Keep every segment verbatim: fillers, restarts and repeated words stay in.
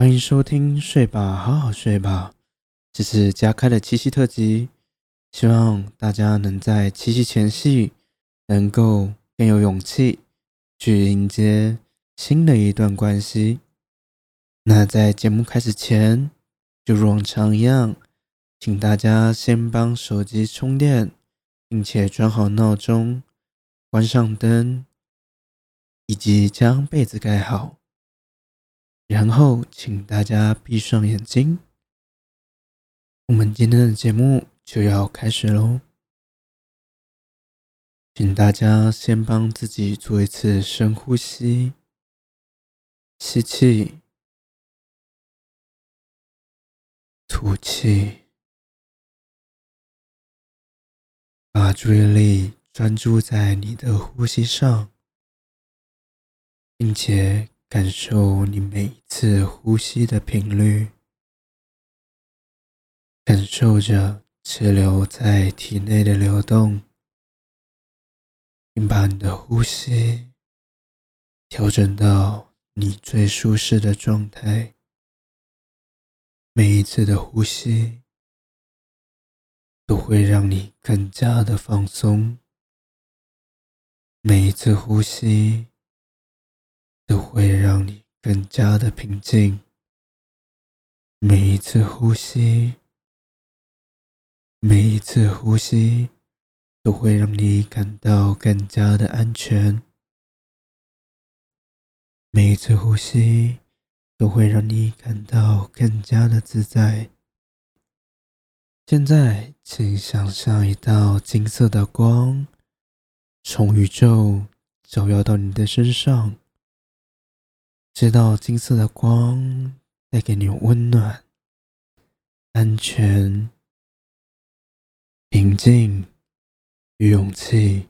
欢迎收听《睡吧，好好睡吧》，这是加开的七夕特辑，希望大家能在七夕前夕能够更有勇气去迎接新的一段关系。那在节目开始前，就如往常一样，请大家先帮手机充电，并且装好闹钟，关上灯，以及将被子盖好，然后请大家闭上眼睛。我们今天的节目就要开始咯，请大家先帮自己做一次深呼吸，吸气，吐气，把注意力专注在你的呼吸上，并且感受你每一次呼吸的频率，感受着气流在体内的流动，并把你的呼吸调整到你最舒适的状态。每一次的呼吸都会让你更加的放松，每一次呼吸都会让你更加的平静，每一次呼吸，每一次呼吸都会让你感到更加的安全，每一次呼吸都会让你感到更加的自在。现在，请想象一道金色的光从宇宙照耀到你的身上，这道金色的光带给你温暖、安全、平静与勇气。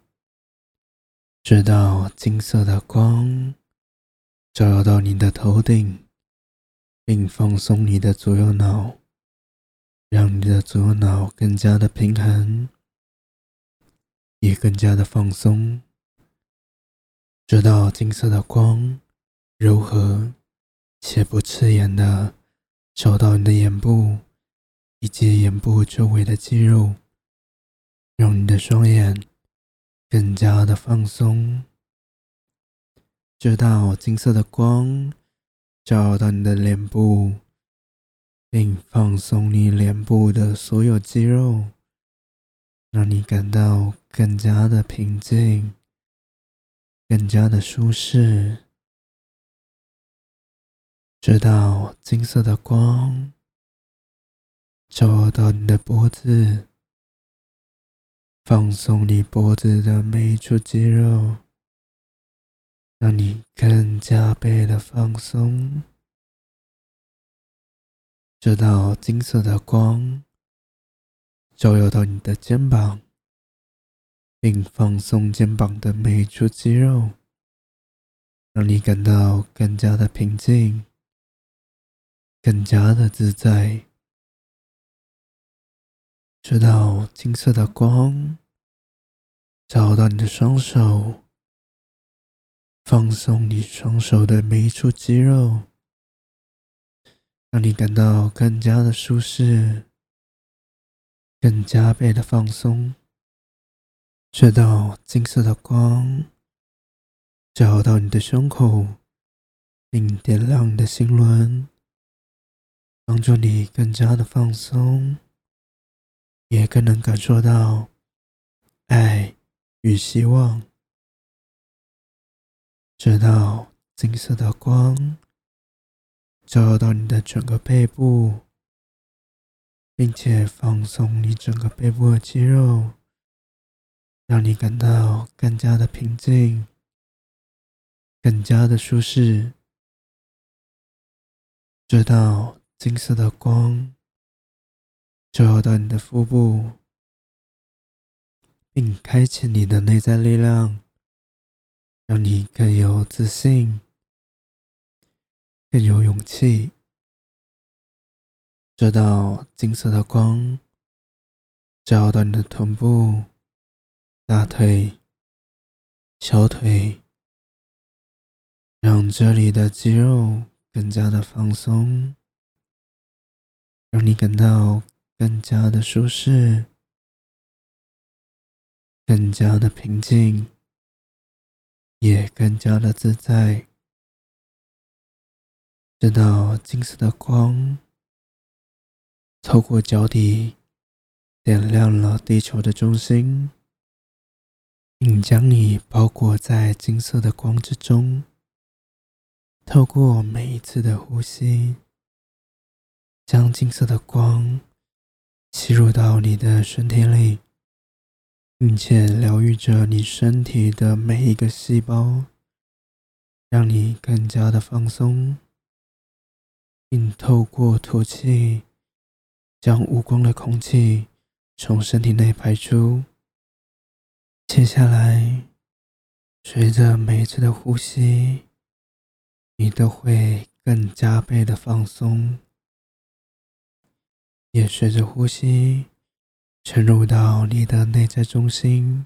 这道金色的光照耀到你的头顶，并放松你的左右脑，让你的左右脑更加的平衡，也更加的放松。这道金色的光柔和且不刺眼的照到你的眼部以及眼部周围的肌肉，让你的双眼更加的放松。这道金色的光照到你的脸部，并放松你脸部的所有肌肉，让你感到更加的平静，更加的舒适。这道金色的光照到你的脖子，放松你脖子的每一处肌肉，让你更加倍的放松。这道金色的光照耀到你的肩膀，并放松肩膀的每一处肌肉，让你感到更加的平静，更加的自在。这道金色的光照到你的双手，放松你双手的每一处肌肉，让你感到更加的舒适，更加倍的放松。这道金色的光照到你的胸口，并点亮你的心轮，帮助你更加的放松，也更能感受到爱与希望。这道金色的光照耀到你的整个背部，并且放松你整个背部的肌肉，让你感到更加的平静，更加的舒适。这道金色的光照耀到你的腹部，并开启你的内在力量，让你更有自信，更有勇气。这道金色的光照耀到你的臀部、大腿、小腿，让这里的肌肉更加的放松，让你感到更加的舒适，更加的平静，也更加的自在。这道金色的光透过脚底点亮了地球的中心，并将你包裹在金色的光之中。透过每一次的呼吸，将金色的光吸入到你的身体里，并且疗愈着你身体的每一个细胞，让你更加的放松，并透过吐气将无光的空气从身体内排出。接下来，随着每一次的呼吸，你都会更加倍的放松，也随着呼吸沉入到你的内在中心，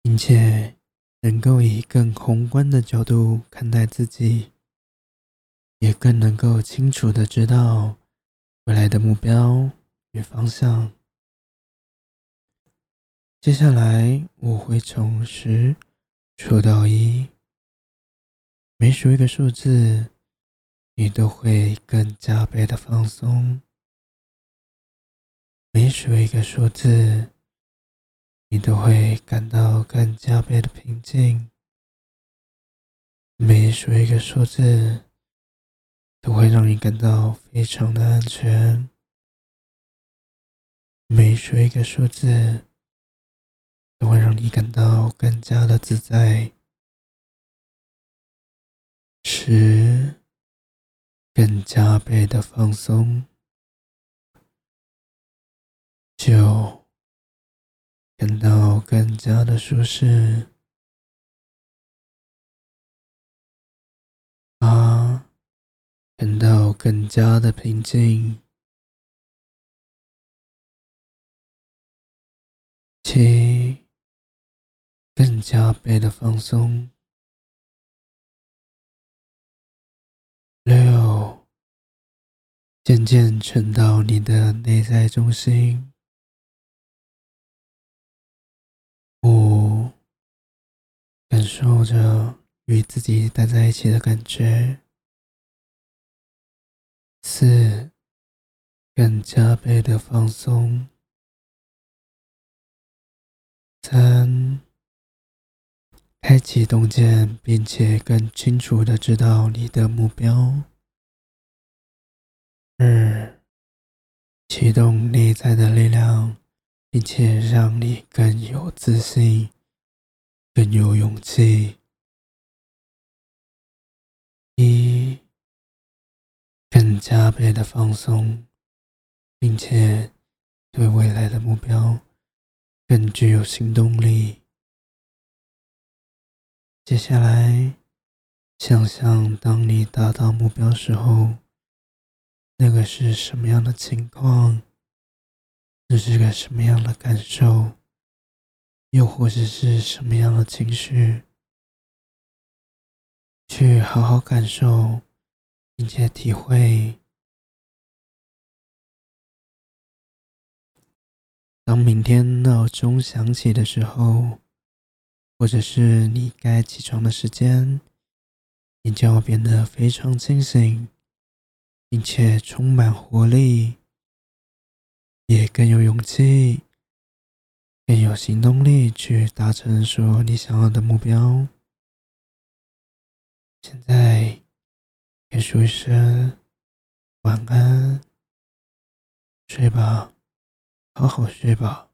并且能够以更宏观的角度看待自己，也更能够清楚地知道未来的目标与方向。接下来我会从十数到一，每数一个数字，你都会更加倍的放松。每数一个数字，你都会感到更加倍的平静。每数一个数字，都会让你感到非常的安全。每数一个数字，都会让你感到更加的自在。十，更加倍的放松。九，感到更加的舒适。八，感到更加的平静。七，更加倍的放松。六，渐渐沉到你的内在中心。五，感受着与自己待在一起的感觉。四，更加倍的放松。三，开启洞见，并且更清楚地知道你的目标。二，启动内在的力量，并且让你更有自信，更有勇气。一，更加倍的放松，并且对未来的目标更具有行动力。接下来，想象当你达到目标时候，那个是什么样的情况，这是个什么样的感受，又或者是什么样的情绪，去好好感受，并且体会。当明天闹钟响起的时候，或者是你该起床的时间，你就要变得非常清醒，并且充满活力，也更有勇气，更有行动力去达成说你想要的目标。现在可以说一声晚安，睡吧，好好睡吧。